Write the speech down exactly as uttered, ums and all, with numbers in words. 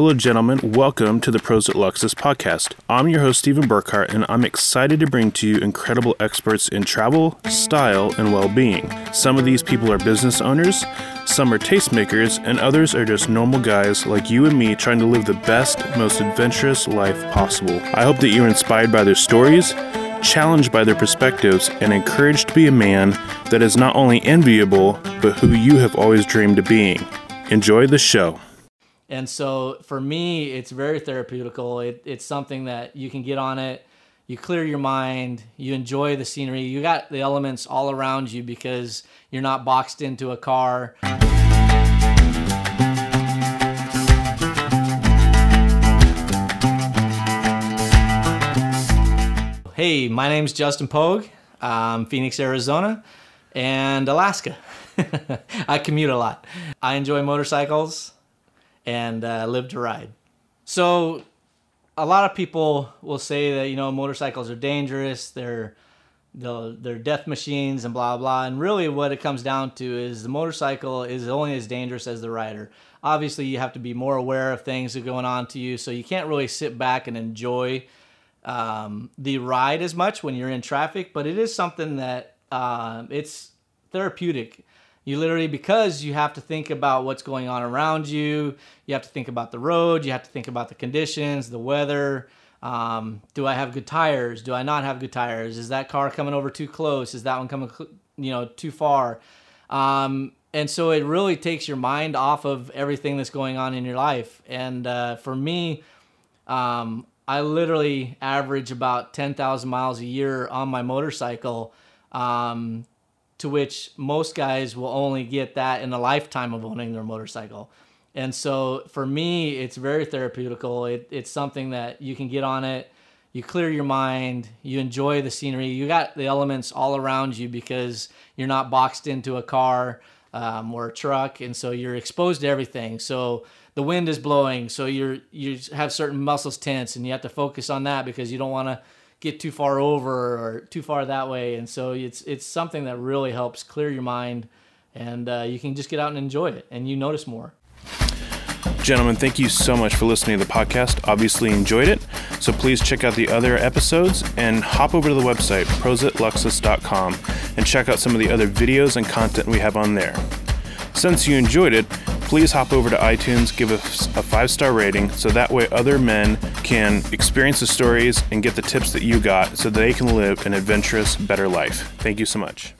Hello, gentlemen. Welcome to the Pros at Luxus podcast. I'm your host, Steven Burkhart, and I'm excited to bring to you incredible experts in travel, style, and well-being. Some of these people are business owners, some are tastemakers, and others are just normal guys like you and me trying to live the best, most adventurous life possible. I hope that you're inspired by their stories, challenged by their perspectives, and encouraged to be a man that is not only enviable, but who you have always dreamed of being. Enjoy the show. And so for me, it's very therapeutical. It, it's something that you can get on it. You clear your mind. You enjoy the scenery. You got the elements all around you because you're not boxed into a car. Hey, my name's Justin Pogue. I'm Phoenix, Arizona, and Alaska. I commute a lot. I enjoy motorcycles. And uh, live to ride. So a lot of people will say that, you know, motorcycles are dangerous, they're they're death machines and blah blah, and really what it comes down to is the motorcycle is only as dangerous as the rider. Obviously you have to be more aware of things that are going on to you, so you can't really sit back and enjoy um, the ride as much when you're in traffic, but it is something that uh, it's therapeutic. You literally, because you have to think about what's going on around you, you have to think about the road, you have to think about the conditions, the weather. Um, do I have good tires? Do I not have good tires? Is that car coming over too close? Is that one coming, you know, too far? Um, and so it really takes your mind off of everything that's going on in your life. And uh, for me, um, I literally average about ten thousand miles a year on my motorcycle. Um, to which most guys will only get that in a lifetime of owning their motorcycle. And so for me, it's very therapeutical. It, it's something that you can get on it, you clear your mind, you enjoy the scenery, you got the elements all around you because you're not boxed into a car um, or a truck, and so you're exposed to everything. So the wind is blowing, so you're you have certain muscles tense, and you have to focus on that because you don't want to get too far over or too far that way. And so it's it's something that really helps clear your mind, and uh, you can just get out and enjoy it, and you notice more. Gentlemen, thank you so much for listening to the podcast. Obviously enjoyed it, so please check out the other episodes and hop over to the website, pros at luxus dot com, and check out some of the other videos and content we have on there. Since you enjoyed it, please hop over to iTunes, give us a five-star rating, so that way other men can experience the stories and get the tips that you got so they can live an adventurous, better life. Thank you so much.